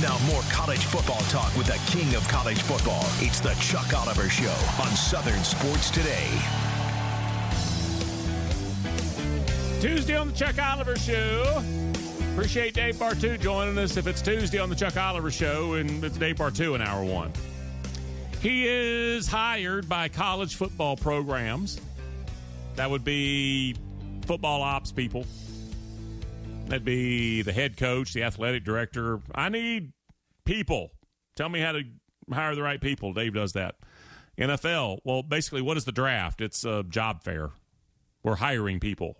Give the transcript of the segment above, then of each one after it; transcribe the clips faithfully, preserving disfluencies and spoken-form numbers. Now more college football talk with the king of college football. It's the Chuck Oliver Show on Southern Sports Today. Tuesday on the Chuck Oliver Show. Appreciate Dave Bartu joining us. If it's Tuesday on the Chuck Oliver Show, and it's Dave Bartu in hour one. He is hired by college football programs. That would be football ops people. That'd be the head coach, the athletic director. I need people. Tell me how to hire the right people. Dave does that. N F L, well, basically, what is the draft? It's a job fair. We're hiring people.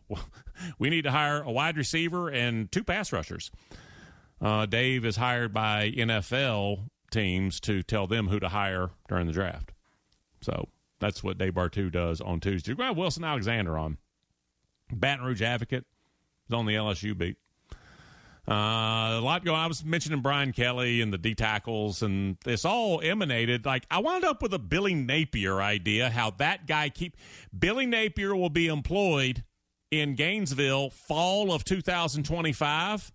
We need to hire a wide receiver and two pass rushers. Uh, Dave is hired by N F L teams to tell them who to hire during the draft. So that's what Dave Bartu does on Tuesday. We'll have Wilson Alexander on. Baton Rouge Advocate. On the L S U beat. Uh, a lot going on. I was mentioning Brian Kelly and the D tackles, and it's all emanated. Like, I wound up with a Billy Napier idea, how that guy keep Billy Napier will be employed in Gainesville fall of two thousand twenty-five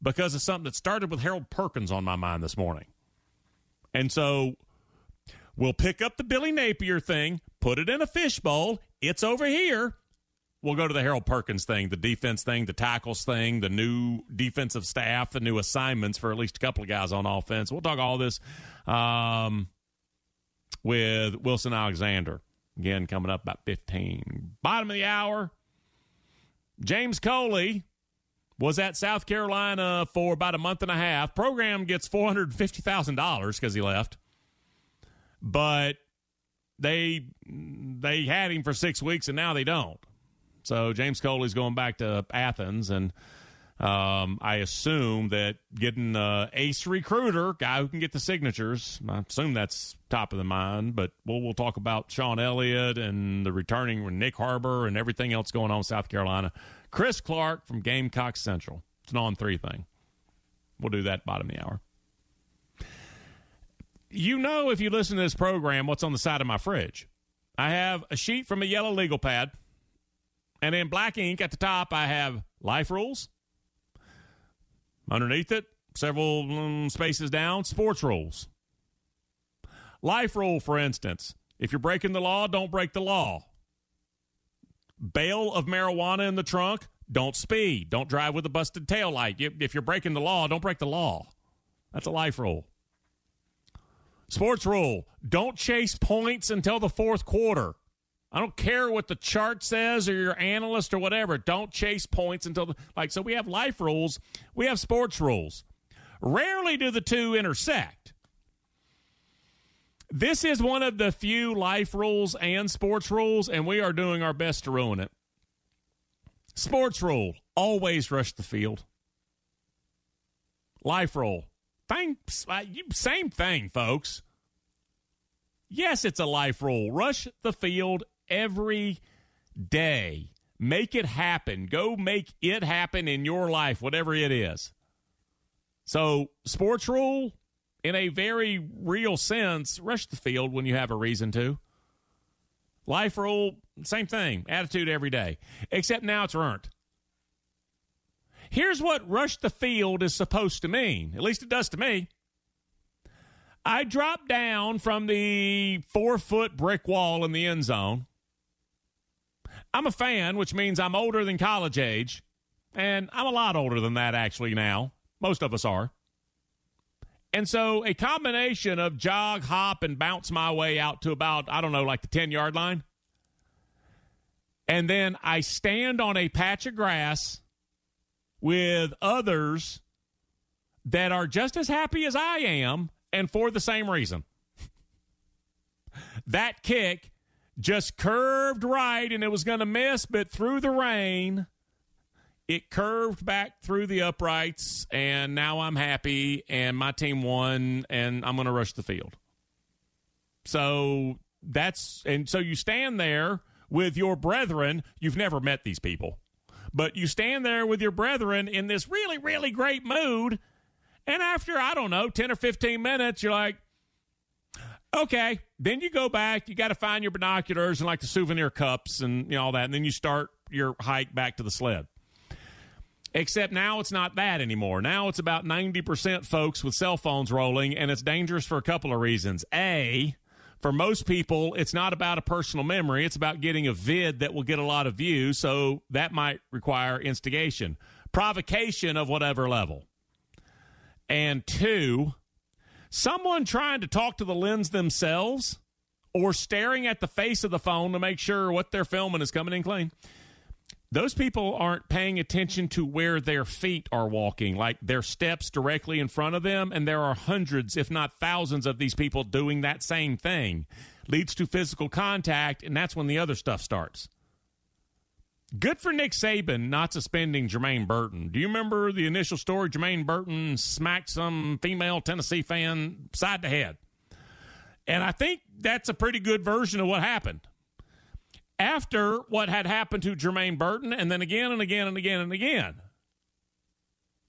because of something that started with Harold Perkins on my mind this morning. And so we'll pick up the Billy Napier thing, put it in a fishbowl. It's over here. We'll go to the Harold Perkins thing, the defense thing, the tackles thing, the new defensive staff, the new assignments for at least a couple of guys on offense. We'll talk all this um, with Wilson Alexander. Again, coming up about fifteen. Bottom of the hour, James Coley was at South Carolina for about a month and a half. Program gets four hundred fifty thousand dollars because he left. But they they had him for six weeks, and now they don't. So James Coley's going back to Athens, and um, I assume that getting an ace recruiter, guy who can get the signatures, I assume that's top of the mind, but we'll, we'll talk about Sean Elliott and the returning with Nick Harbor and everything else going on in South Carolina. Chris Clark from Gamecock Central. It's an on-three thing. We'll do that bottom of the hour. You know, if you listen to this program, what's on the side of my fridge. I have a sheet from a yellow legal pad. And in black ink at the top, I have life rules. Underneath it, several um, spaces down, sports rules. Life rule, for instance, if you're breaking the law, don't break the law. Bale of marijuana in the trunk, don't speed. Don't drive with a busted taillight. If you're breaking the law, don't break the law. That's a life rule. Sports rule, don't chase points until the fourth quarter. I don't care what the chart says or your analyst or whatever. Don't chase points until the, like, so we have life rules. We have sports rules. Rarely do the two intersect. This is one of the few life rules and sports rules, and we are doing our best to ruin it. Sports rule, always rush the field. Life rule, thanks, same thing, folks. Yes, it's a life rule. Rush the field every day. Make it happen. Go make it happen in your life, whatever it is. So, sports rule, in a very real sense, rush the field when you have a reason to. Life rule, same thing. Attitude every day. Except now it's earned. Here's what rush the field is supposed to mean. At least it does to me. I dropped down from the four-foot brick wall in the end zone. I'm a fan, which means I'm older than college age, and I'm a lot older than that actually now. Most of us are. And so a combination of jog, hop, and bounce my way out to about, I don't know, like the ten-yard line. And then I stand on a patch of grass with others that are just as happy as I am, and for the same reason. That kick just curved right, and it was going to miss, but through the rain, It curved back through the uprights, and now I'm happy, and my team won, and I'm going to rush the field. So that's – and so you stand there with your brethren. You've never met these people. But you stand there with your brethren in this really, really great mood, and after, I don't know, ten or fifteen minutes, you're like, okay. Then you go back. You got to find your binoculars and, like, the souvenir cups and, you know, all that, and then you start your hike back to the sled. Except now it's not that anymore. Now it's about ninety percent folks with cell phones rolling, and it's dangerous for a couple of reasons. A, for most people, it's not about a personal memory. It's about getting a vid that will get a lot of views, so that might require instigation, provocation of whatever level. And two, someone trying to talk to the lens themselves or staring at the face of the phone to make sure what they're filming is coming in clean. Those people aren't paying attention to where their feet are walking, like their steps directly in front of them, and there are hundreds, if not thousands, of these people doing that same thing. Leads to physical contact, and that's when the other stuff starts. Good for Nick Saban not suspending Jermaine Burton. Do you remember the initial story? Jermaine Burton smacked some female Tennessee fan side to head. And I think that's a pretty good version of what happened. After what had happened to Jermaine Burton, and then again and again and again and again.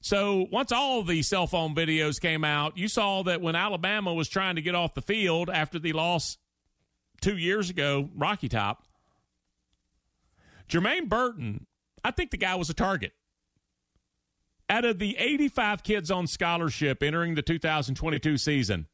So once all the cell phone videos came out, you saw that when Alabama was trying to get off the field after the loss two years ago, Rocky Top, Jermaine Burton, I think the guy was a target. Out of the eighty-five kids on scholarship entering the two thousand twenty-two season,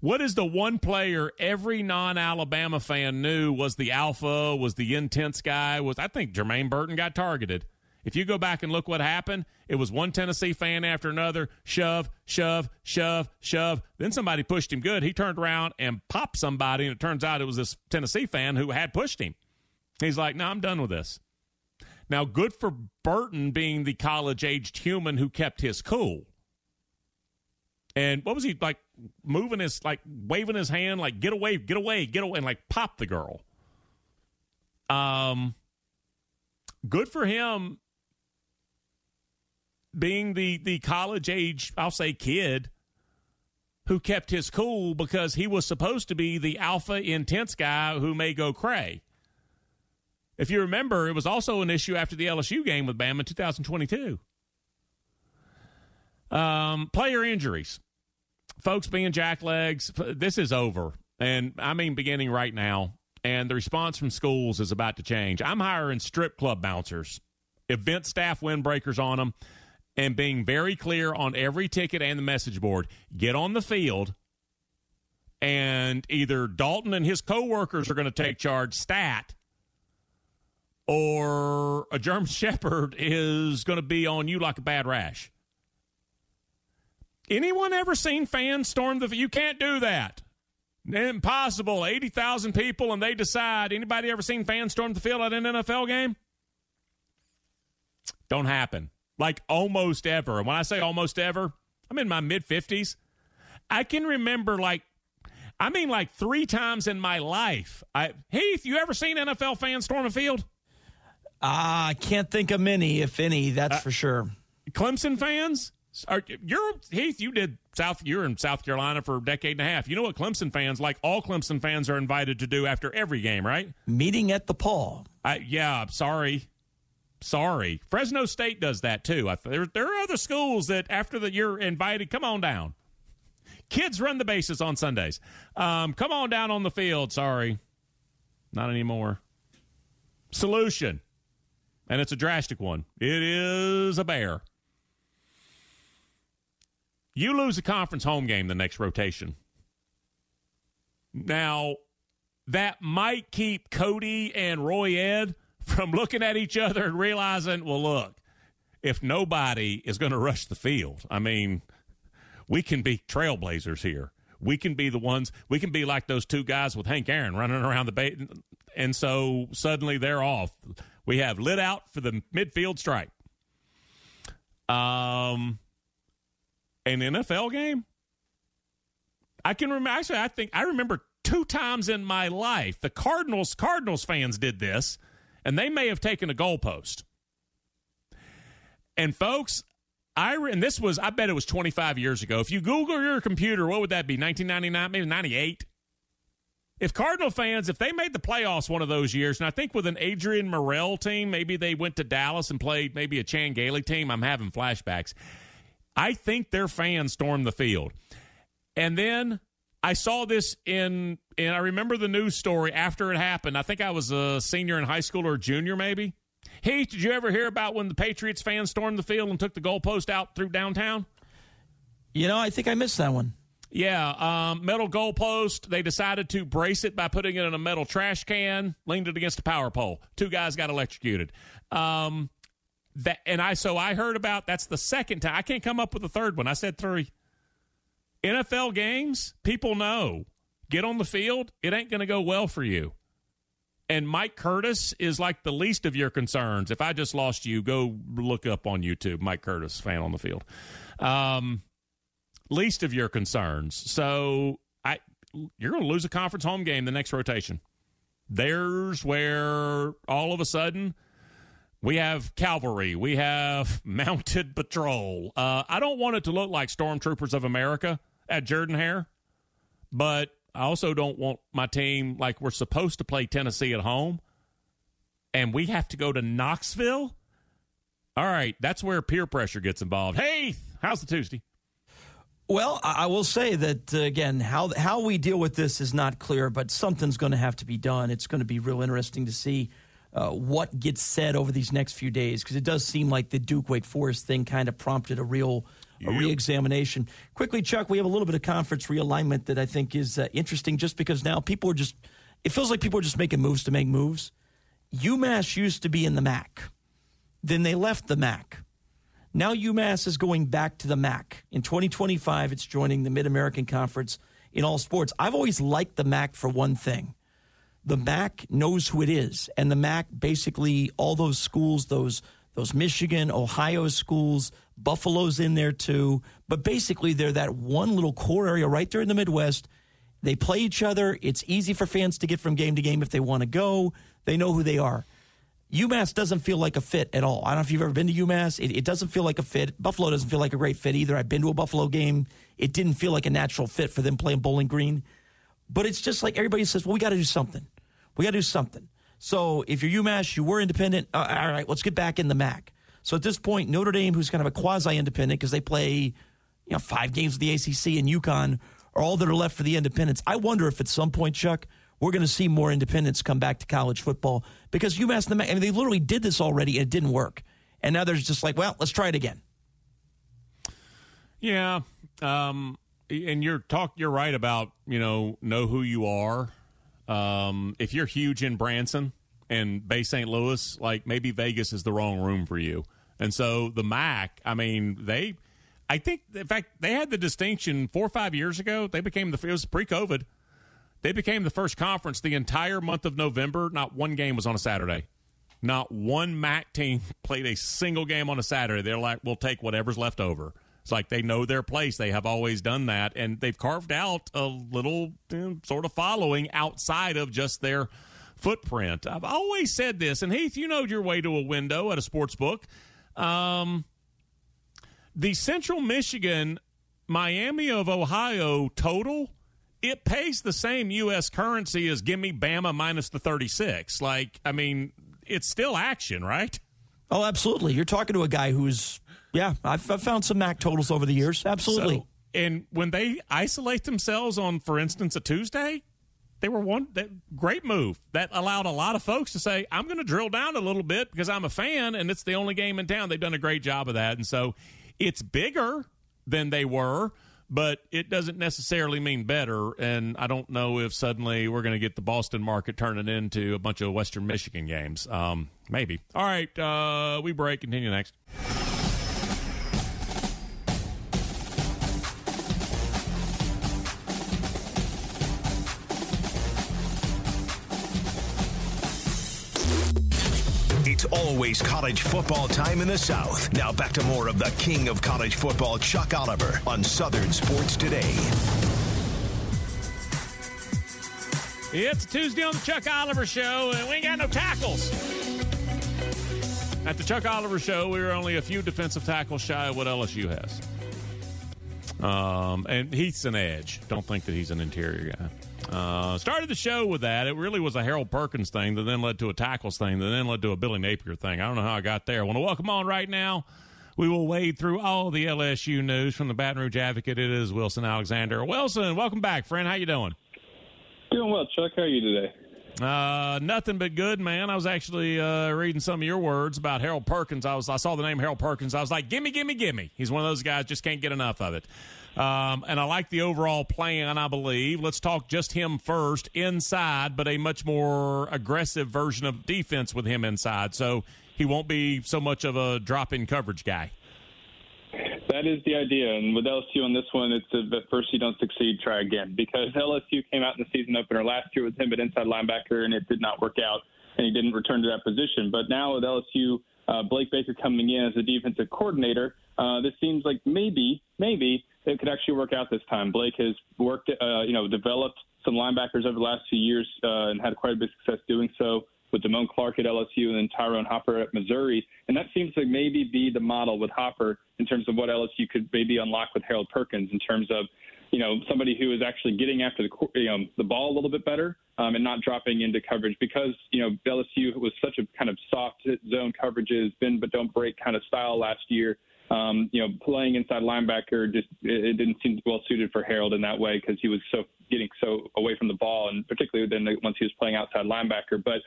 what is the one player every non-Alabama fan knew was the alpha, was the intense guy? Was I think Jermaine Burton got targeted. If you go back and look what happened, it was one Tennessee fan after another, shove, shove, shove, shove. Then somebody pushed him good. He turned around and popped somebody, and it turns out it was this Tennessee fan who had pushed him. He's like, no, nah, I'm done with this. Now, good for Burton being the college-aged human who kept his cool. And what was he, like, moving his, like, waving his hand, like, get away, get away, get away, and, like, pop the girl. Um, good for him being the, the college-age, I'll say kid, who kept his cool because he was supposed to be the alpha intense guy who may go cray. If you remember, it was also an issue after the L S U game with Bama in two thousand twenty-two. Um, player injuries. Folks being jacklegs, this is over. And I mean beginning right now. And the response from schools is about to change. I'm hiring strip club bouncers, event staff windbreakers on them, and being very clear on every ticket and the message board. Get on the field, and either Dalton and his co-workers are going to take charge, stat, or a German Shepherd is going to be on you like a bad rash. Anyone ever seen fans storm the – you can't do that. Impossible. eighty thousand people, and they decide. Anybody ever seen fans storm the field at an N F L game? Don't happen. Like almost ever. And when I say almost ever, I'm in my mid-fifties. I can remember like – I mean like three times in my life. I, Heath, you ever seen N F L fans storm a field? Uh, I can't think of many, if any, that's uh, for sure. Clemson fans? Are, you're Heath, you did South. You're in South Carolina for a decade and a half. You know what Clemson fans, like all Clemson fans, are invited to do after every game, right? Meeting at the Paw. I, yeah, sorry, sorry. Fresno State does that too. I, there, there are other schools that after that you're invited, come on down. Kids run the bases on Sundays. Um, come on down on the field. Sorry, not anymore. Solution, and it's a drastic one. It is a bear. You lose a conference home game the next rotation. Now, that might keep Cody and Roy Ed from looking at each other and realizing, well, look, if nobody is going to rush the field, I mean, we can be trailblazers here. We can be the ones, we can be like those two guys with Hank Aaron running around the bay. And so suddenly they're off. We have lit out for the midfield stripe. Um... An N F L game? I can remember, actually, I think I remember two times in my life the Cardinals, Cardinals fans did this, and they may have taken a goalpost. And folks, I and this was, I bet it was twenty-five years ago. If you Google your computer, what would that be? nineteen ninety-nine, maybe ninety-eight? If Cardinal fans, if they made the playoffs one of those years, and I think with an Adrian Morrell team, maybe they went to Dallas and played maybe a Chan Gailey team. I'm having flashbacks. I think their fans stormed the field. And then I saw this in, and I remember the news story after it happened. I think I was a senior in high school or a junior maybe. Heath, did you ever hear about when the Patriots fans stormed the field and took the goalpost out through downtown? You know, I think I missed that one. Yeah, um, metal goalpost. They decided to brace it by putting it in a metal trash can, leaned it against a power pole. Two guys got electrocuted. Um, that and I so I heard about that's the second time. I can't come up with a third one. I said three. N F L games, people know. Get on the field, it ain't going to go well for you. And Mike Curtis is like the least of your concerns. If I just lost you, go look up on YouTube, Mike Curtis, fan on the field. Um, least of your concerns. So I, you're going to lose a conference home game the next rotation. There's where all of a sudden we have cavalry. We have mounted patrol. Uh, I don't want it to look like Stormtroopers of America at Jordan-Hare, but I also don't want my team, like we're supposed to play Tennessee at home, and we have to go to Knoxville? All right, that's where peer pressure gets involved. Hey, how's the Tuesday? Well, I will say that, uh, again, how how we deal with this is not clear, but something's going to have to be done. It's going to be real interesting to see uh, what gets said over these next few days, because it does seem like the Duke-Wake Forest thing kind of prompted a real A reexamination. Quickly, Chuck, we have a little bit of conference realignment that I think is uh, interesting just because now people are just, it feels like people are just making moves to make moves. UMass used to be in the M A C. Then they left the M A C. Now UMass is going back to the M A C. In twenty twenty-five, it's joining the Mid-American Conference in all sports. I've always liked the M A C for one thing. The M A C knows who it is. And the M A C, basically, all those schools, those Those Michigan, Ohio schools, Buffalo's in there too. But basically, they're that one little core area right there in the Midwest. They play each other. It's easy for fans to get from game to game if they want to go. They know who they are. UMass doesn't feel like a fit at all. I don't know if you've ever been to UMass. It, it doesn't feel like a fit. Buffalo doesn't feel like a great fit either. I've been to a Buffalo game. It didn't feel like a natural fit for them playing Bowling Green. But it's just like everybody says, well, we got to do something. We got to do something. So if you're UMass, you were independent, uh, all right, let's get back in the M A C. So at this point, Notre Dame, who's kind of a quasi-independent because they play you know, five games with the A C C and UConn, are all that are left for the independents. I wonder if at some point, Chuck, we're going to see more independents come back to college football because UMass, the M A C, I mean, they literally did this already and it didn't work. And now they're just like, well, let's try it again. Yeah, um, and you're talk. You're right about, you know, know who you are. Um, if you're huge in Branson and Bay Saint Louis, like maybe Vegas is the wrong room for you. And so the M A C, I mean, they, I think, in fact, they had the distinction four or five years ago. They became the, it was pre-COVID. They became the first conference the entire month of November. Not one game was on a Saturday. Not one M A C team played a single game on a Saturday. They're like, we'll take whatever's left over. It's like they know their place. They have always done that, and they've carved out a little you know, sort of following outside of just their footprint. I've always said this, and Heath, you know your way to a window at a sports book. Um, the Central Michigan, Miami of Ohio total, it pays the same U S currency as gimme Bama minus the thirty-six. Like, I mean, it's still action, right? Oh, absolutely. You're talking to a guy who's Yeah, I've, I've found some M A C totals over the years. Absolutely. So, and when they isolate themselves on, for instance, a Tuesday, they were one that, great move. That allowed a lot of folks to say, I'm going to drill down a little bit because I'm a fan, and it's the only game in town. They've done a great job of that. And so it's bigger than they were, but it doesn't necessarily mean better. And I don't know if suddenly we're going to get the Boston market turning into a bunch of Western Michigan games. Um, maybe. All right, uh, we break. Continue next. It's always college football time in the South. Now back to more of the king of college football, Chuck Oliver, on Southern Sports Today. It's Tuesday on the Chuck Oliver Show, and we ain't got no tackles. At the Chuck Oliver Show, we were only a few defensive tackles shy of what L S U has. Um, and he's an edge. Don't think that he's an interior guy. Uh, started the show with that. It really was a Harold Perkins thing that then led to a tackles thing that then led to a Billy Napier thing. I don't know how I got there. I want to welcome on right now. We will wade through all the L S U news from the Baton Rouge Advocate. It is Wilson Alexander. Wilson, welcome back, friend. How you doing? Doing well, Chuck. How are you today? Uh, nothing but good, man. I was actually uh, reading some of your words about Harold Perkins. I was I saw the name Harold Perkins. I was like, gimme, gimme, gimme. He's one of those guys, just can't get enough of it. Um, and I like the overall plan, I believe. Let's talk just him first, inside, but a much more aggressive version of defense with him inside. So he won't be so much of a drop-in coverage guy. That is the idea. And with L S U on this one, it's the first you don't succeed, try again. Because L S U came out in the season opener last year with him at inside linebacker, and it did not work out, and he didn't return to that position. But now with L S U, uh, Blake Baker coming in as a defensive coordinator, uh, this seems like maybe, maybe it could actually work out this time. Blake has worked, uh, you know, developed some linebackers over the last few years uh, and had quite a bit of success doing so. With Damone Clark at L S U and then Tyrone Hopper at Missouri. And that seems to maybe be the model with Hopper in terms of what L S U could maybe unlock with Harold Perkins in terms of, you know, somebody who is actually getting after the, you know, the ball a little bit better um, and not dropping into coverage because, you know, L S U was such a kind of soft zone coverages, bend but don't break kind of style last year. Um, you know, playing inside linebacker, just it didn't seem well suited for Harold in that way because he was so getting so away from the ball, and particularly then once he was playing outside linebacker. But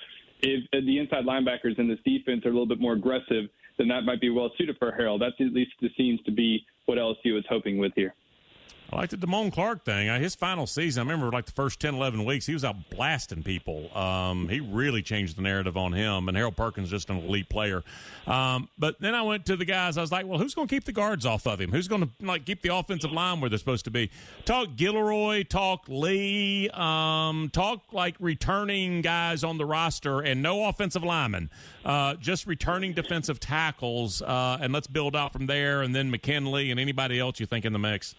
if the inside linebackers in this defense are a little bit more aggressive, then that might be well suited for Harold. That's at least it seems to be what L S U is hoping with here. I like the Damone Clark thing. His final season, I remember like the first ten, eleven weeks, he was out blasting people. Um, he really changed the narrative on him, and Harold Perkins just an elite player. Um, but then I went to the guys. I was like, well, who's going to keep the guards off of him? Who's going to like keep the offensive line where they're supposed to be? Talk Guillory, talk Lee, um, talk like returning guys on the roster and no offensive linemen, uh, just returning defensive tackles, uh, and let's build out from there, and then McKinley and anybody else you think in the mix.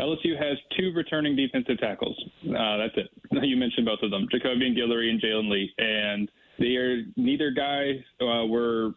L S U has two returning defensive tackles. Uh, that's it. You mentioned both of them, Jacoby Guillory and Jalen Lee. And they are neither guy uh, were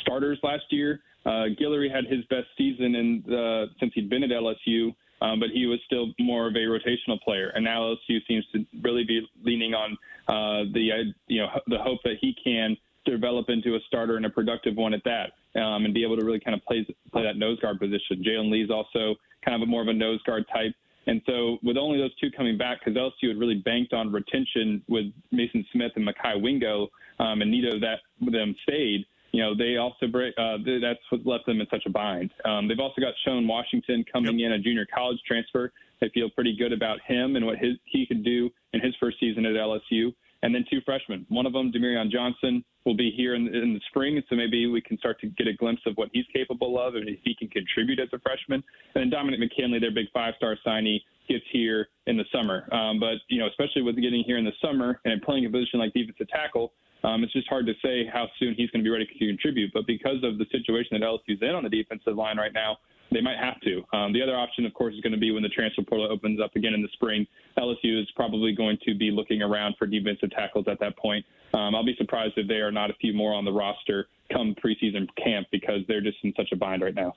starters last year. Uh, Guillory had his best season in the, since he'd been at L S U, um, but he was still more of a rotational player. And now L S U seems to really be leaning on uh, the uh, you know the hope that he can develop into a starter and a productive one at that, um, and be able to really kind of play play that nose guard position. Jalen Lee's also kind of a more of a nose guard type. And so with only those two coming back, because L S U had really banked on retention with Mason Smith and Makai Wingo, um, and neither of that them stayed, you know, they also break, uh, that's what left them in such a bind. Um, they've also got Sean Washington coming yep. in, a junior college transfer. They feel pretty good about him and what his, he could do in his first season at L S U. And then two freshmen. One of them, Demerion Johnson, will be here in, in the spring, so maybe we can start to get a glimpse of what he's capable of and if he can contribute as a freshman. And then Dominic McKinley, their big five-star signee, gets here in the summer. Um, but, you know, especially with getting here in the summer and playing a position like defensive tackle, um, it's just hard to say how soon he's going to be ready to contribute. But because of the situation that L S U's in on the defensive line right now, they might have to. Um, the other option, of course, is going to be when the transfer portal opens up again in the spring. L S U is probably going to be looking around for defensive tackles at that point. Um, I'll be surprised if there are not a few more on the roster come preseason camp because they're just in such a bind right now.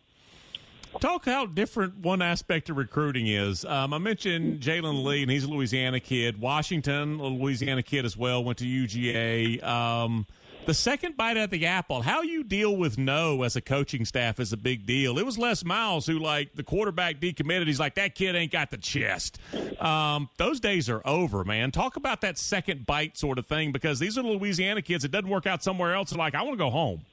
Talk how different one aspect of recruiting is. Um, I mentioned Jalen Lee, and he's a Louisiana kid. Washington, a Louisiana kid as well, went to U G A. Um, The second bite at the apple, how you deal with no as a coaching staff is a big deal. It was Les Miles who, like, the quarterback decommitted. He's like, that kid ain't got the chest. Um, those days are over, man. Talk about that second bite sort of thing because these are the Louisiana kids that doesn't work out somewhere else. They're like, I want to go home.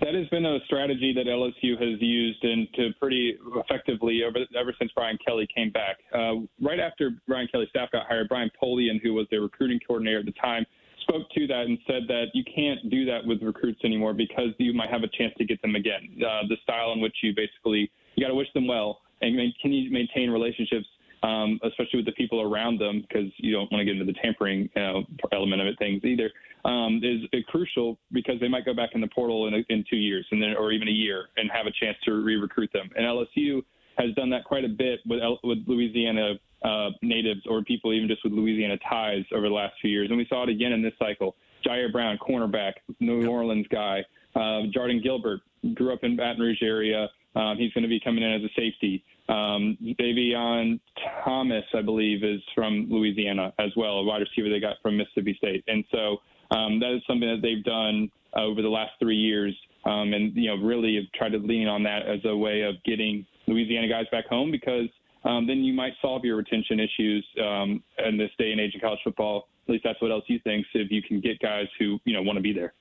That has been a strategy that L S U has used and to pretty effectively over, ever since Brian Kelly came back. Uh, right after Brian Kelly's staff got hired, Brian Polian, who was their recruiting coordinator at the time, spoke to that and said that you can't do that with recruits anymore because you might have a chance to get them again. Uh, the style in which you basically, you got to wish them well and can you maintain relationships, um, especially with the people around them because you don't want to get into the tampering you know, element of it things either, um, is crucial because they might go back in the portal in, in two years and then, or even a year and have a chance to re-recruit them. And L S U has done that quite a bit with, L- with Louisiana Uh, natives or people even just with Louisiana ties over the last few years. And we saw it again in this cycle. Jair Brown, cornerback, New Orleans guy. Uh, Jardin Gilbert grew up in Baton Rouge area. Um, he's going to be coming in as a safety. Um, Davion Thomas, I believe, is from Louisiana as well, a wide receiver they got from Mississippi State. And so um, that is something that they've done uh, over the last three years um, and, you know, really have tried to lean on that as a way of getting Louisiana guys back home because um, then you might solve your retention issues um, in this day and age of college football. At least that's what L S U thinks, if you can get guys who, you know, want to be there.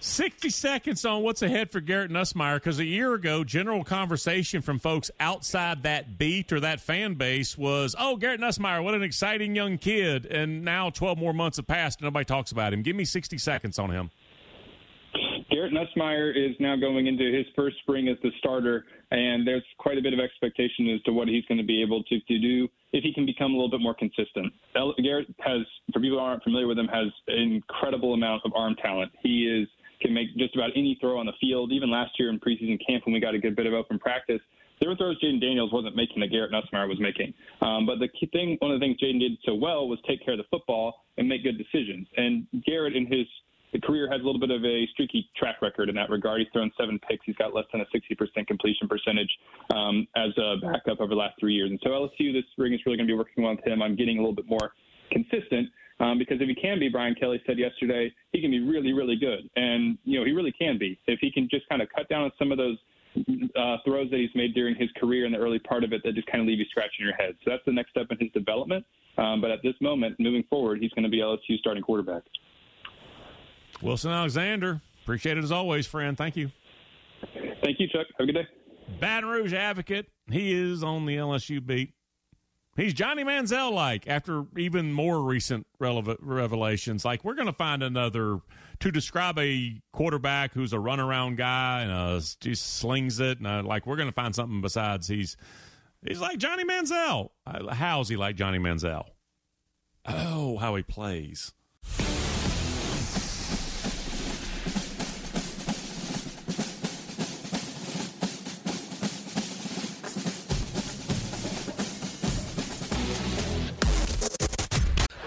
sixty seconds on what's ahead for Garrett Nussmeier, because a year ago, general conversation from folks outside that beat or that fan base was, oh, Garrett Nussmeier, what an exciting young kid. And now twelve more months have passed and nobody talks about him. Give me sixty seconds on him. Garrett Nussmeier is now going into his first spring as the starter, and there's quite a bit of expectation as to what he's going to be able to, to do if he can become a little bit more consistent. Garrett has, for people who aren't familiar with him, has an incredible amount of arm talent. He is can make just about any throw on the field. Even last year in preseason camp when we got a good bit of open practice, there were throws Jaden Daniels wasn't making that Garrett Nussmeier was making. Um, but the key thing, one of the things Jaden did so well was take care of the football and make good decisions. And Garrett in his career has a little bit of a streaky track record in that regard. He's thrown seven picks. He's got less than a sixty percent completion percentage um, as a backup over the last three years. And so L S U this spring is really going to be working with him on getting a little bit more consistent. Um, because if he can be, Brian Kelly said yesterday, he can be really, really good. And, you know, he really can be. If he can just kind of cut down on some of those uh, throws that he's made during his career in the early part of it that just kind of leave you scratching your head. So that's the next step in his development. Um, but at this moment, moving forward, he's going to be L S U starting quarterback. Wilson Alexander, appreciate it as always, friend. Thank you. Thank you, Chuck. Have a good day. Baton Rouge Advocate. He is on the L S U beat. He's Johnny Manziel-like after even more recent relevant revelations. Like, we're going to find another to describe a quarterback who's a runaround guy and uh, just slings it. And uh, like, we're going to find something besides he's he's like Johnny Manziel. Uh, how's he like Johnny Manziel? Oh, how he plays.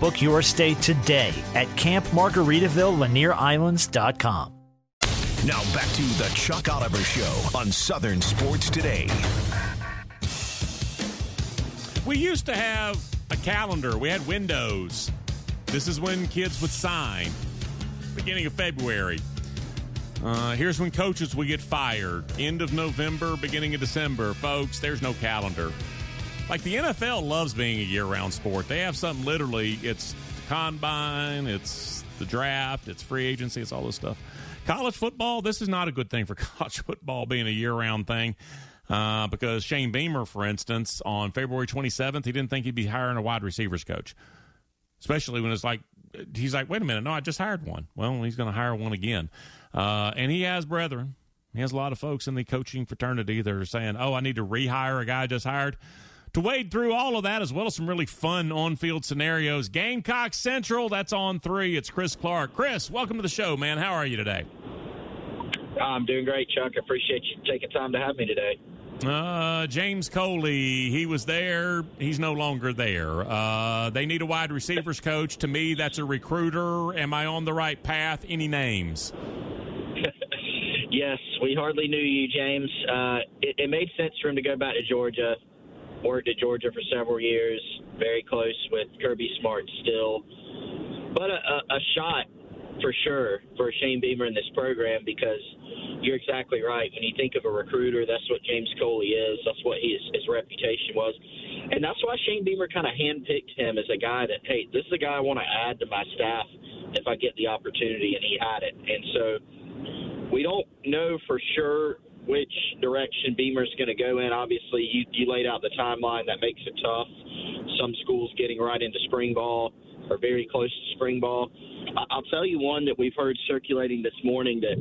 Book your stay today at camp margaritaville lanier islands dot com. Now back to the Chuck Oliver Show on Southern Sports Today. We used to have a calendar. We had windows. This is when kids would sign. Beginning of February. Uh, here's when coaches would get fired. End of November, beginning of December. Folks, there's no calendar. Like, the N F L loves being a year-round sport. They have something literally. It's the combine, it's the draft, it's free agency, it's all this stuff. College football, this is not a good thing for college football being a year-round thing uh, because Shane Beamer, for instance, on February twenty-seventh, he didn't think he'd be hiring a wide receivers coach, especially when it's like, he's like, wait a minute, no, I just hired one. Well, he's going to hire one again. Uh, and he has brethren. He has a lot of folks in the coaching fraternity that are saying, oh, I need to rehire a guy I just hired. To wade through all of that, as well as some really fun on-field scenarios, Gamecock Central, that's on three. It's Chris Clark. Chris, welcome to the show, man. How are you today? I'm doing great, Chuck. I appreciate you taking time to have me today. Uh, James Coley, he was there. He's no longer there. Uh, they need a wide receivers coach. To me, that's a recruiter. Am I on the right path? Any names? Yes, we hardly knew you, James. Uh, it, it made sense for him to go back to Georgia. Worked at Georgia for several years, very close with Kirby Smart still. But a, a, a shot for sure for Shane Beamer in this program, because you're exactly right. When you think of a recruiter, that's what James Coley is. That's what his, his reputation was. And that's why Shane Beamer kind of handpicked him as a guy that, hey, this is a guy I want to add to my staff if I get the opportunity, and he had it. And so we don't know for sure which direction Beamer's going to go in. Obviously, you, you laid out the timeline. That makes it tough. Some schools getting right into spring ball or very close to spring ball. I'll tell you one that we've heard circulating this morning that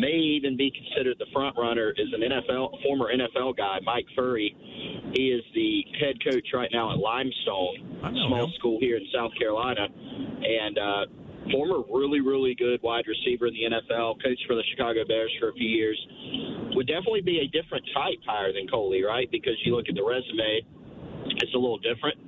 may even be considered the front runner is an N F L former N F L guy, Mike Furry. He is the head coach right now at Limestone, a small him. school here in South Carolina, and uh, former really, really good wide receiver in the N F L, coached for the Chicago Bears for a few years. Would definitely be a different type hire than Coley, right? Because you look at the resume, it's a little different.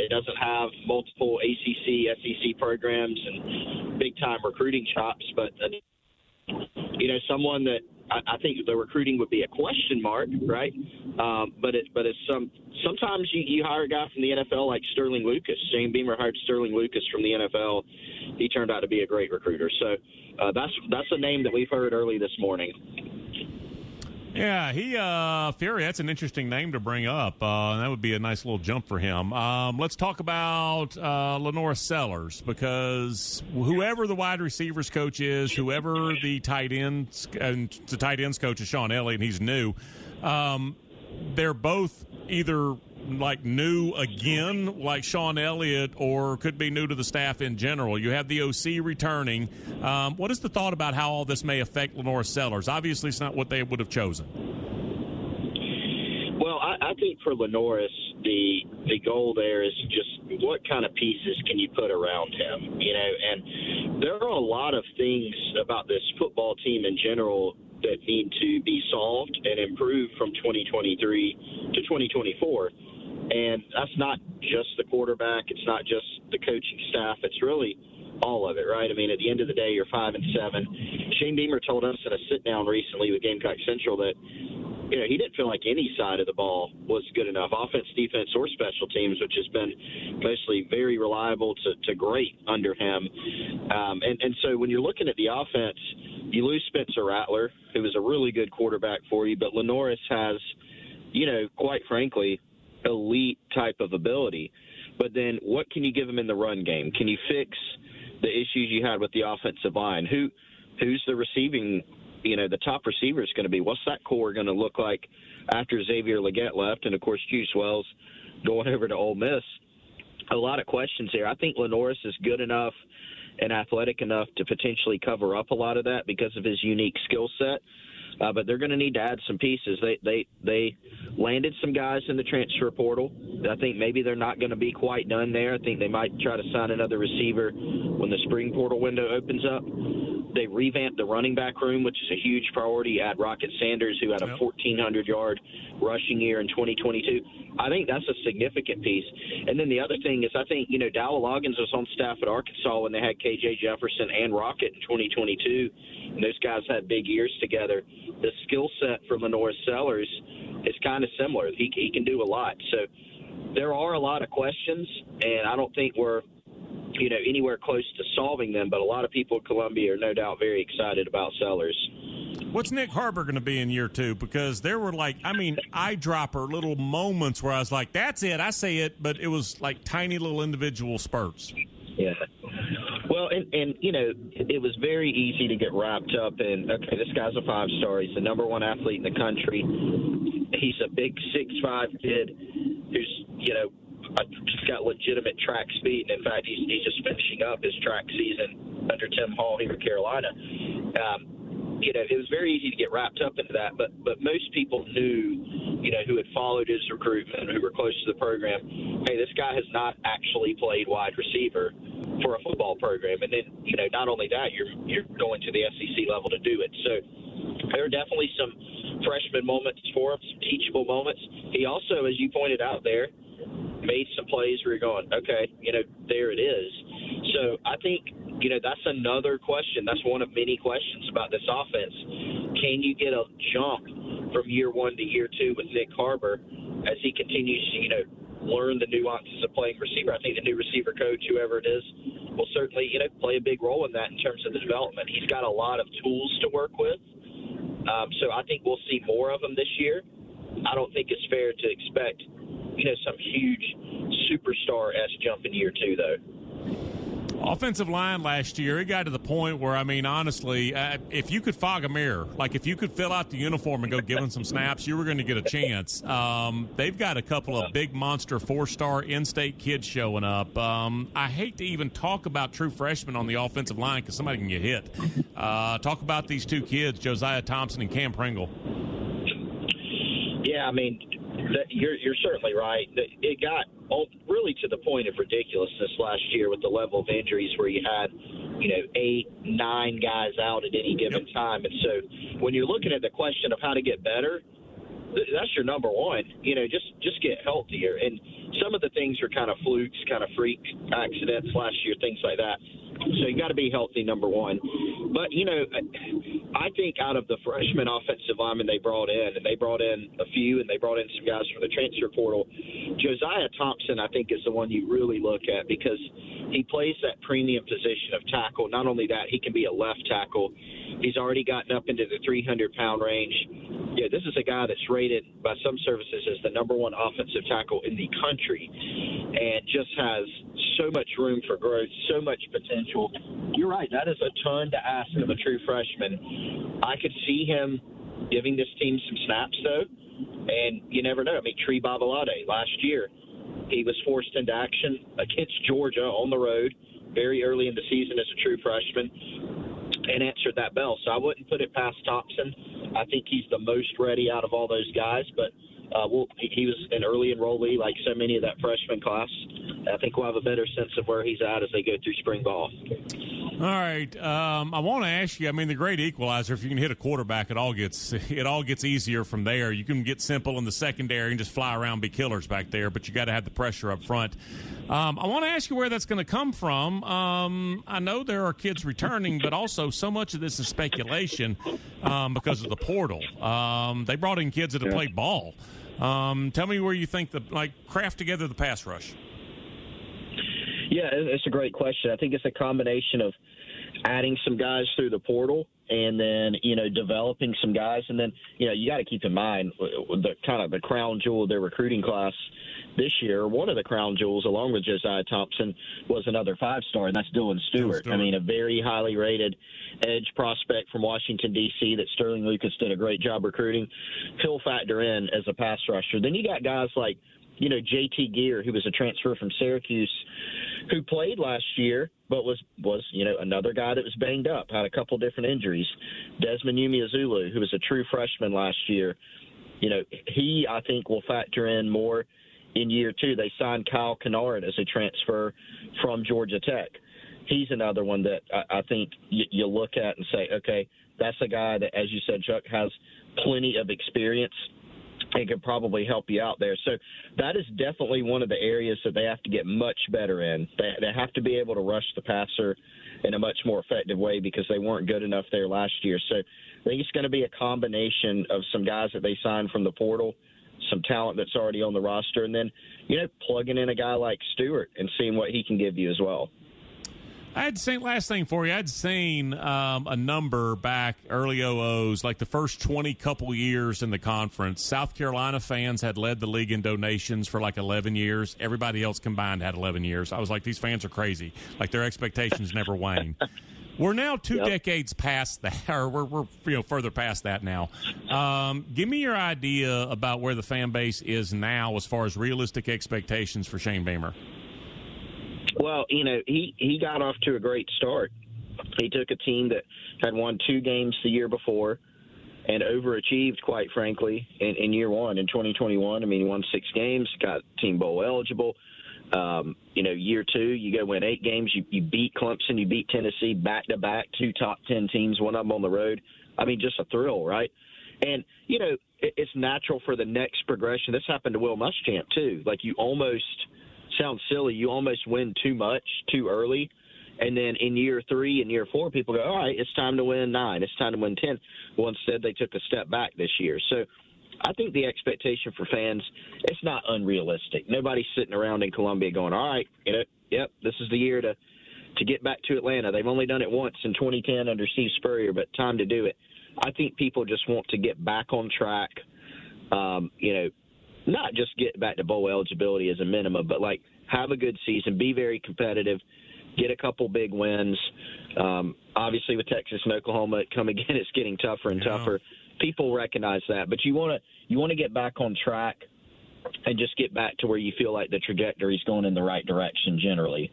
It doesn't have multiple A C C, S E C programs and big-time recruiting chops, but, uh, you know, someone that I, I think the recruiting would be a question mark, right? Um, but it, but it's some sometimes you, you hire a guy from the N F L like Sterling Lucas. Shane Beamer hired Sterling Lucas from the N F L. He turned out to be a great recruiter. So uh, that's that's a name that we've heard early this morning. Yeah, he uh, Fury, that's an interesting name to bring up. Uh, that would be a nice little jump for him. Um, let's talk about uh, Lenoris Sellers, because whoever the wide receivers coach is, whoever the tight ends and the tight ends coach is Sean Elliott, and he's new. Um, they're both either like new again, like Sean Elliott, or could be new to the staff in general. You have the O C returning. Um, what is the thought about how all this may affect Lenoris Sellers? Obviously, it's not what they would have chosen. Well, I, I think for Lenoris, the the goal there is just what kind of pieces can you put around him, you know? And there are a lot of things about this football team in general that need to be solved and improved from twenty twenty-three to twenty twenty-four. And that's not just the quarterback. It's not just the coaching staff. It's really all of it, right? I mean, at the end of the day, you're five and seven. Shane Beamer told us in a sit-down recently with Gamecock Central that, you know, he didn't feel like any side of the ball was good enough, offense, defense, or special teams, which has been mostly very reliable to, to great under him. Um, and, and so when you're looking at the offense, you lose Spencer Rattler, who was a really good quarterback for you, but Lenoris has, you know, quite frankly, elite type of ability. But then what can you give him in the run game? Can you fix the issues you had with the offensive line? Who, who's the receiving, you know, the top receiver is going to be? What's that core going to look like after Xavier Legette left? And, of course, Juice Wells going over to Ole Miss. A lot of questions here. I think Lenoris is good enough and athletic enough to potentially cover up a lot of that because of his unique skill set. Uh, but they're going to need to add some pieces. They they they landed some guys in the transfer portal. I think maybe they're not going to be quite done there. I think they might try to sign another receiver when the spring portal window opens up. They revamped the running back room, which is a huge priority. Add Rocket Sanders, who had a fourteen hundred yard rushing year in twenty twenty-two. I think that's a significant piece. And then the other thing is I think, you know, Dowell Loggins was on staff at Arkansas when they had K J Jefferson and Rocket in twenty twenty-two, and those guys had big years together. The skill set for Lenoris Sellers is kind of similar. He, he can do a lot. So there are a lot of questions, and I don't think we're you know, anywhere close to solving them, but a lot of people at Columbia are no doubt very excited about Sellers. What's Nick Harbor going to be in year two? Because there were, like, I mean, eyedropper little moments where I was like, that's it, I say it, but it was like tiny little individual spurts. Yeah. Well, and, and you know, it was very easy to get wrapped up in, okay, this guy's a five-star. He's the number one athlete in the country. He's a big six five kid who's, you know, just got legitimate track speed, and in fact, he's, he's just finishing up his track season under Tim Hall here in Carolina. Um, you know, it was very easy to get wrapped up into that, but but most people knew, you know, who had followed his recruitment, who were close to the program, hey, this guy has not actually played wide receiver for a football program. And then, you know, not only that, you're you're going to the S E C level to do it. So there are definitely some freshman moments for him, some teachable moments. He also, as you pointed out there, made some plays where you're going, okay, you know, there it is. So I think, you know, that's another question. That's one of many questions about this offense. Can you get a jump from year one to year two with Nick Harbor as he continues to, you know, learn the nuances of playing receiver? I think the new receiver coach, whoever it is, will certainly, you know, play a big role in that in terms of the development. He's got a lot of tools to work with. Um, so I think we'll see more of him this year. I don't think it's fair to expect, you know, some huge superstar-esque jump in year two, though. Offensive line last year, it got to the point where, I mean, honestly, uh, if you could fog a mirror, like if you could fill out the uniform and go give them some snaps, you were going to get a chance. Um, they've got a couple of big monster four-star in-state kids showing up. Um, I hate to even talk about true freshmen on the offensive line because somebody can get hit. Uh, talk about these two kids, Josiah Thompson and Cam Pringle. Yeah, I mean, that, you're you're certainly right. It got really to the point of ridiculousness last year with the level of injuries where you had, you know, eight, nine guys out at any given yep. time. And so when you're looking at the question of how to get better, that's your number one. You know, just, just get healthier. And some of the things are kind of flukes, kind of freak accidents last year, things like that. So you got to be healthy, number one. But, you know, I think out of the freshman offensive linemen they brought in, and they brought in a few, and they brought in some guys from the transfer portal, Josiah Thompson, I think, is the one you really look at because he plays that premium position of tackle. Not only that, he can be a left tackle. He's already gotten up into the three hundred pound range. Yeah, this is a guy that's rated by some services as the number one offensive tackle in the country and just has so much room for growth, so much potential. You're right, that is a ton to ask of a true freshman. I could see him giving this team some snaps, though, and you never know. I mean, Tree Babalade last year, he was forced into action against Georgia on the road very early in the season as a true freshman and answered that bell. So I wouldn't put it past Thompson. I think he's the most ready out of all those guys, but uh, we'll, he was an early enrollee like so many of that freshman class. I think we'll have a better sense of where he's at as they go through spring ball. All right. Um, I want to ask you, I mean, the great equalizer, if you can hit a quarterback, it all gets it all gets easier from there. You can get simple in the secondary and just fly around, be killers back there, but you got to have the pressure up front. Um, I want to ask you where that's going to come from. Um, I know there are kids returning, but also so much of this is speculation um, because of the portal. Um, they brought in kids that have played ball. Um, tell me where you think the like craft together the pass rush. Yeah, it's a great question. I think it's a combination of adding some guys through the portal and then, you know, developing some guys. And then, you know, you got to keep in mind the kind of the crown jewel of their recruiting class this year. One of the crown jewels, along with Josiah Thompson, was another five-star, and that's Dylan Stewart. Stewart. I mean, a very highly rated edge prospect from Washington, D C that Sterling Lucas did a great job recruiting. He'll factor in as a pass rusher. Then you got guys like, you know, J T Gear, who was a transfer from Syracuse, who played last year, but was, was you know, another guy that was banged up, had a couple different injuries. Desmond Umeazulu, who was a true freshman last year, you know, he, I think, will factor in more in year two. They signed Kyle Kennard as a transfer from Georgia Tech. He's another one that I, I think y- you look at and say, okay, that's a guy that, as you said, Chuck, has plenty of experience. It could probably help you out there. So that is definitely one of the areas that they have to get much better in. They, they have to be able to rush the passer in a much more effective way because they weren't good enough there last year. So I think it's going to be a combination of some guys that they signed from the portal, some talent that's already on the roster, and then, you know, plugging in a guy like Stewart and seeing what he can give you as well. I had seen, last thing for you, I'd seen um, a number back early oh ohs, like the first twenty couple years in the conference. South Carolina fans had led the league in donations for like eleven years. Everybody else combined had eleven years. I was like, these fans are crazy. Like their expectations never wane. We're now two yep. decades past that, or we're, we're you know further past that now. Um, give me your idea about where the fan base is now as far as realistic expectations for Shane Beamer. Well, you know, he, he got off to a great start. He took a team that had won two games the year before and overachieved, quite frankly, in, in year one. In twenty twenty-one, I mean, he won six games, got team bowl eligible. Um, you know, year two, you go win eight games. You, you beat Clemson. You beat Tennessee back-to-back, two top ten teams, one of them on the road. I mean, just a thrill, right? And, you know, it, it's natural for the next progression. This happened to Will Muschamp, too. Like, you almost – sounds silly. You almost win too much too early. And then in year three and year four, people go, all right, it's time to win nine. It's time to win ten. Well, instead, they took a step back this year. So I think the expectation for fans, it's not unrealistic. Nobody's sitting around in Columbia going, all right, you know, yep, this is the year to to get back to Atlanta. They've only done it once in twenty ten under Steve Spurrier, but time to do it. I think people just want to get back on track, um, you know, not just get back to bowl eligibility as a minimum, but, like, have a good season, be very competitive, get a couple big wins. Um, obviously, with Texas and Oklahoma coming in, it's getting tougher and yeah. tougher. People recognize that, but you want to you want to get back on track and just get back to where you feel like the trajectory is going in the right direction generally.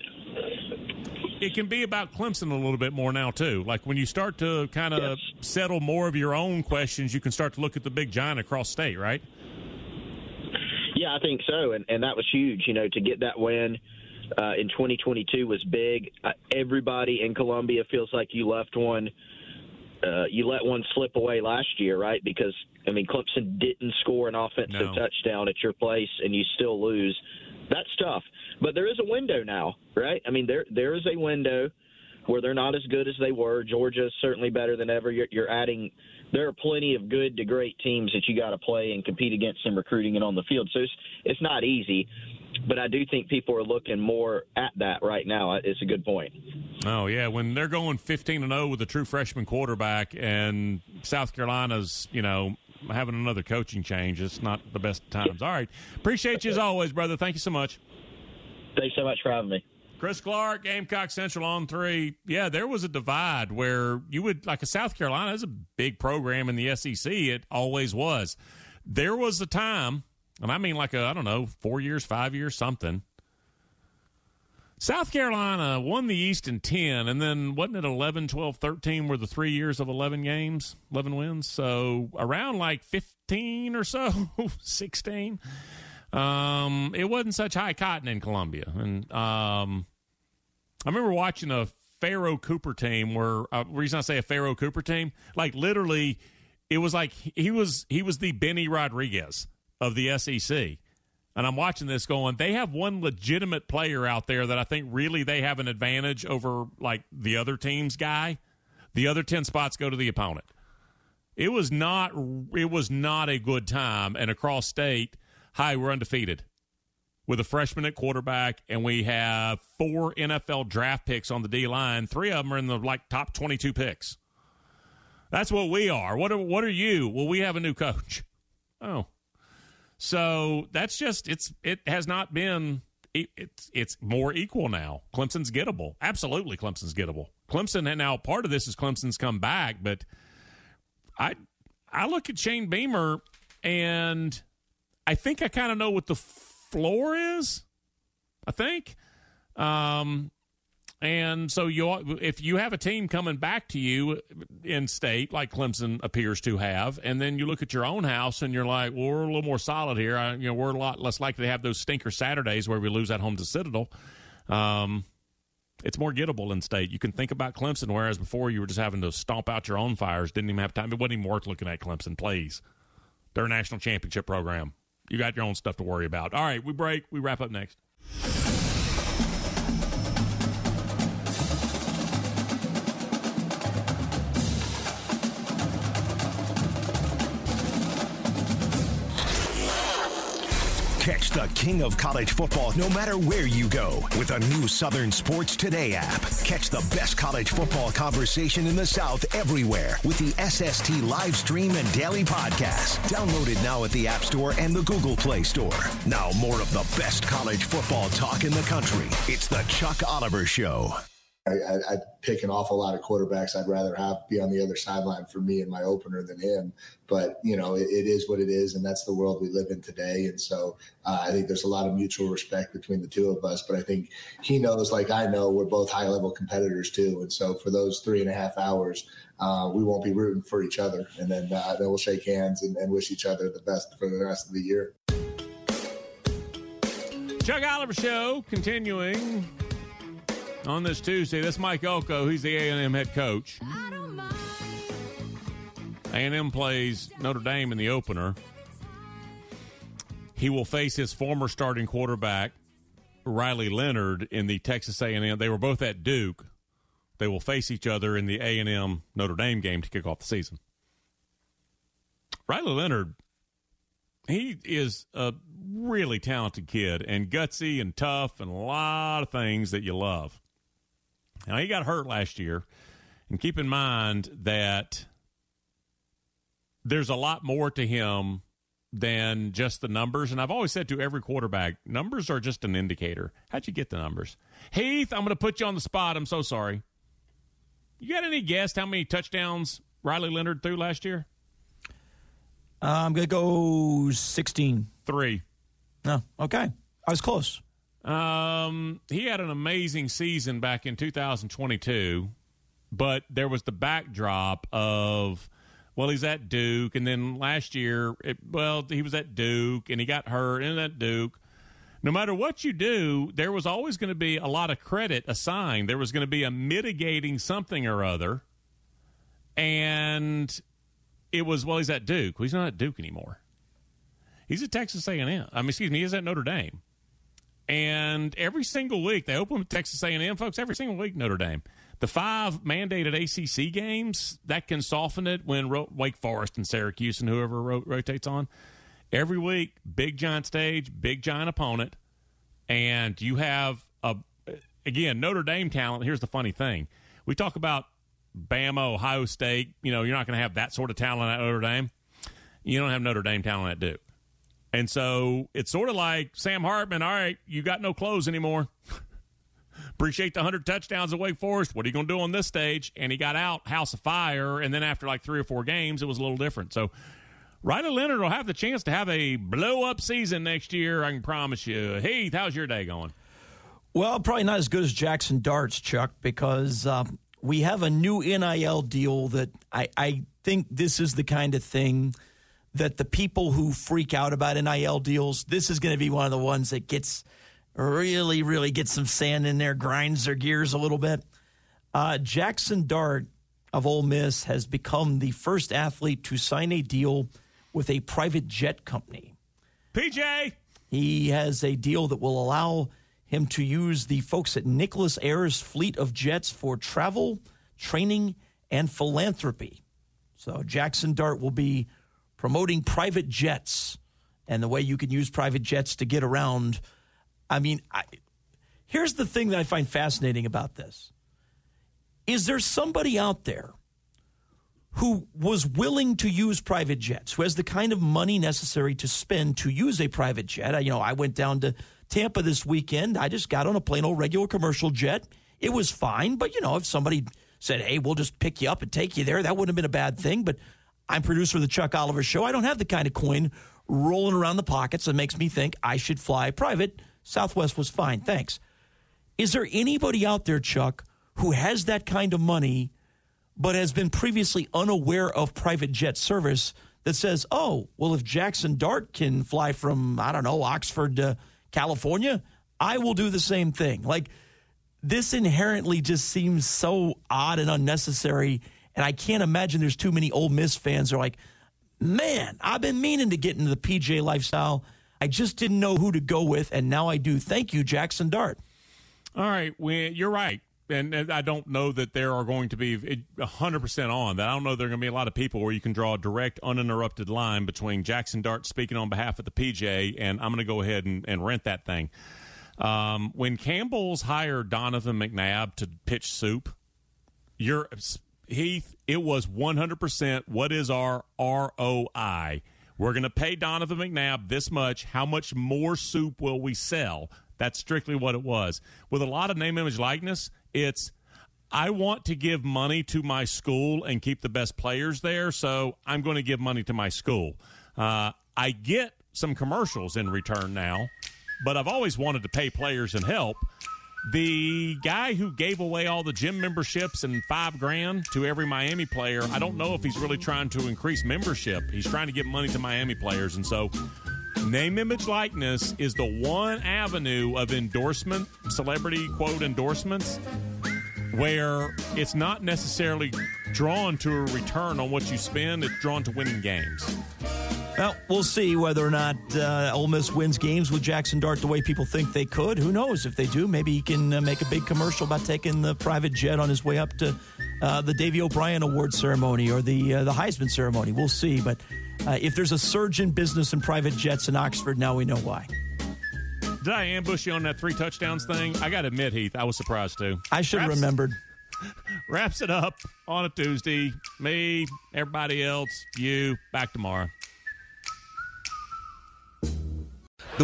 It can be about Clemson a little bit more now, too. Like, when you start to kind of yes. settle more of your own questions, you can start to look at the big giant across state, right? Yeah, I think so, and, and that was huge. You know, to get that win uh, in twenty twenty-two was big. Uh, everybody in Columbia feels like you left one. Uh, you let one slip away last year, right? Because, I mean, Clemson didn't score an offensive no. touchdown at your place, and you still lose. That's tough. But there is a window now, right? I mean, there there is a window where they're not as good as they were. Georgia is certainly better than ever. You're, you're adding – there are plenty of good to great teams that you got to play and compete against in recruiting and on the field. So it's, it's not easy. But I do think people are looking more at that right now. It's a good point. Oh, yeah. When they're going fifteen and oh with a true freshman quarterback and South Carolina's, you know, having another coaching change, it's not the best times. All right. Appreciate you as always, brother. Thank you so much. Thanks so much for having me. Chris Clark, Gamecock Central on three. Yeah, there was a divide where you would, like a South Carolina is a big program in the S E C. It always was. There was a time, and I mean like, a, I don't know, four years, five years, something. South Carolina won the East in ten, and then wasn't it eleven, twelve, thirteen were the three years of eleven games, eleven wins? So around like fifteen or so, sixteen. Um, it wasn't such high cotton in Columbia. And um, I remember watching a Pharoh Cooper team where uh, – reason I say a Pharoh Cooper team, like literally it was like he was he was the Benny Rodriguez of the S E C. And I'm watching this going, they have one legitimate player out there that I think really they have an advantage over, like, the other team's guy. The other ten spots go to the opponent. It was not it was not a good time. And across state, hi, we're undefeated with a freshman at quarterback, and we have four N F L draft picks on the D-line. Three of them are in the, like, top twenty-two picks. That's what we are. What are, what are you? Well, we have a new coach. Oh. So that's just it's it has not been it, it's it's more equal now. Clemson's gettable. Absolutely, Clemson's gettable. Clemson, and now part of this is Clemson's come back, but I I look at Shane Beamer and I think I kind of know what the floor is. I think, um, and so you if you have a team coming back to you in state like Clemson appears to have, and then you look at your own house and you're like, well, we're a little more solid here. I, you know, we're a lot less likely to have those stinker Saturdays where we lose at home to Citadel. Um, it's more gettable in state. You can think about Clemson, whereas before you were just having to stomp out your own fires. Didn't even have time. It wasn't even worth looking at Clemson. Please, they're a national championship program. You got your own stuff to worry about. All right, we break. We wrap up next. Catch the king of college football no matter where you go with a new Southern Sports Today app. Catch the best college football conversation in the South everywhere with the S S T live stream and daily podcast. Download it now at the App Store and the Google Play Store. Now more of the best college football talk in the country. It's the Chuck Oliver Show. I, I, I'd pick an awful lot of quarterbacks I'd rather have be on the other sideline for me and my opener than him. But, you know, it, it is what it is, and that's the world we live in today. And so uh, I think there's a lot of mutual respect between the two of us. But I think he knows, like I know, we're both high-level competitors too. And so for those three and a half hours, uh, we won't be rooting for each other. And then, uh, then we'll shake hands and, and wish each other the best for the rest of the year. Chuck Oliver Show continuing. On this Tuesday, that's Mike Elko. He's the A and M head coach. A and M plays Notre Dame in the opener. He will face his former starting quarterback, Riley Leonard, in the Texas A and M. They were both at Duke. They will face each other in the A and M Notre Dame game to kick off the season. Riley Leonard, he is a really talented kid and gutsy and tough and a lot of things that you love. Now, he got hurt last year. And keep in mind that there's a lot more to him than just the numbers. And I've always said to every quarterback, numbers are just an indicator. How'd you get the numbers? Heath, I'm going to put you on the spot. I'm so sorry. You got any guess how many touchdowns Riley Leonard threw last year? Uh, I'm going to go sixteen. Three. No. Oh, okay. I was close. Um, he had an amazing season back in two thousand twenty-two, but there was the backdrop of, well, he's at Duke, and then last year, it, well, he was at Duke, and he got hurt, and at Duke. No matter what you do, there was always going to be a lot of credit assigned. There was going to be a mitigating something or other, and it was, well, he's at Duke. Well, he's not at Duke anymore. He's at Texas A and M. I mean, excuse me, he's at Notre Dame. And every single week, they open with Texas A and M, folks, every single week, Notre Dame. The five mandated A C C games, that can soften it when Ro- Wake Forest and Syracuse and whoever ro- rotates on. Every week, big giant stage, big giant opponent, and you have, a again, Notre Dame talent. Here's the funny thing. We talk about Bama, Ohio State. You know, you're not going to have that sort of talent at Notre Dame. You don't have Notre Dame talent at Duke. And so it's sort of like Sam Hartman, all right, you got no clothes anymore. Appreciate the one hundred touchdowns at Wake Forest. What are you going to do on this stage? And he got out, house of fire, and then after like three or four games, it was a little different. So Riley Leonard will have the chance to have a blow-up season next year, I can promise you. Heath, how's your day going? Well, probably not as good as Jackson Dart's, Chuck, because um, we have a new N I L deal that I, I think this is the kind of thing – that the people who freak out about N I L deals, this is going to be one of the ones that gets really, really gets some sand in there, grinds their gears a little bit. Uh, Jackson Dart of Ole Miss has become the first athlete to sign a deal with a private jet company. P J! He has a deal that will allow him to use the folks at Nicholas Air's fleet of jets for travel, training, and philanthropy. So Jackson Dart will be promoting private jets and the way you can use private jets to get around. I mean, I, here's the thing that I find fascinating about this. Is there somebody out there who was willing to use private jets, who has the kind of money necessary to spend to use a private jet? You know, I went down to Tampa this weekend. I just got on a plain old regular commercial jet. It was fine. But, you know, if somebody said, hey, we'll just pick you up and take you there, that wouldn't have been a bad thing. But I'm producer of the Chuck Oliver Show. I don't have the kind of coin rolling around the pockets that makes me think I should fly private. Southwest was fine, thanks. Is there anybody out there, Chuck, who has that kind of money but has been previously unaware of private jet service that says, oh, well, if Jackson Dart can fly from, I don't know, Oxford to California, I will do the same thing? Like, this inherently just seems so odd and unnecessary. And I can't imagine there's too many Ole Miss fans that are like, man, I've been meaning to get into the P J lifestyle. I just didn't know who to go with, and now I do. Thank you, Jackson Dart. All right, we, you're right. And, and I don't know that there are going to be one hundred percent on that. I don't know there are going to be a lot of people where you can draw a direct, uninterrupted line between Jackson Dart speaking on behalf of the P J and I'm going to go ahead and, and rent that thing. Um, when Campbell's hired Donovan McNabb to pitch soup, you're – Heath, it was one hundred percent what is our R O I? We're going to pay Donovan McNabb this much. How much more soup will we sell? That's strictly what it was. With a lot of name, image, likeness, it's I want to give money to my school and keep the best players there, so I'm going to give money to my school. Uh, I get some commercials in return now, but I've always wanted to pay players and help. The guy who gave away all the gym memberships and five grand to every Miami player, I don't know if he's really trying to increase membership. He's trying to get money to Miami players. And so name, image, likeness is the one avenue of endorsement, celebrity quote endorsements, where it's not necessarily drawn to a return on what you spend. It's drawn to winning games. Well, we'll see whether or not uh, Ole Miss wins games with Jackson Dart the way people think they could. Who knows if they do? Maybe he can uh, make a big commercial about taking the private jet on his way up to uh, the Davey O'Brien Award ceremony or the uh, the Heisman ceremony. We'll see. But uh, if there's a surge in business and private jets in Oxford, now we know why. Did I ambush you on that three touchdowns thing? I got to admit, Heath, I was surprised too. I should have remembered. Wraps it up on a Tuesday. Me, everybody else, you, back tomorrow. The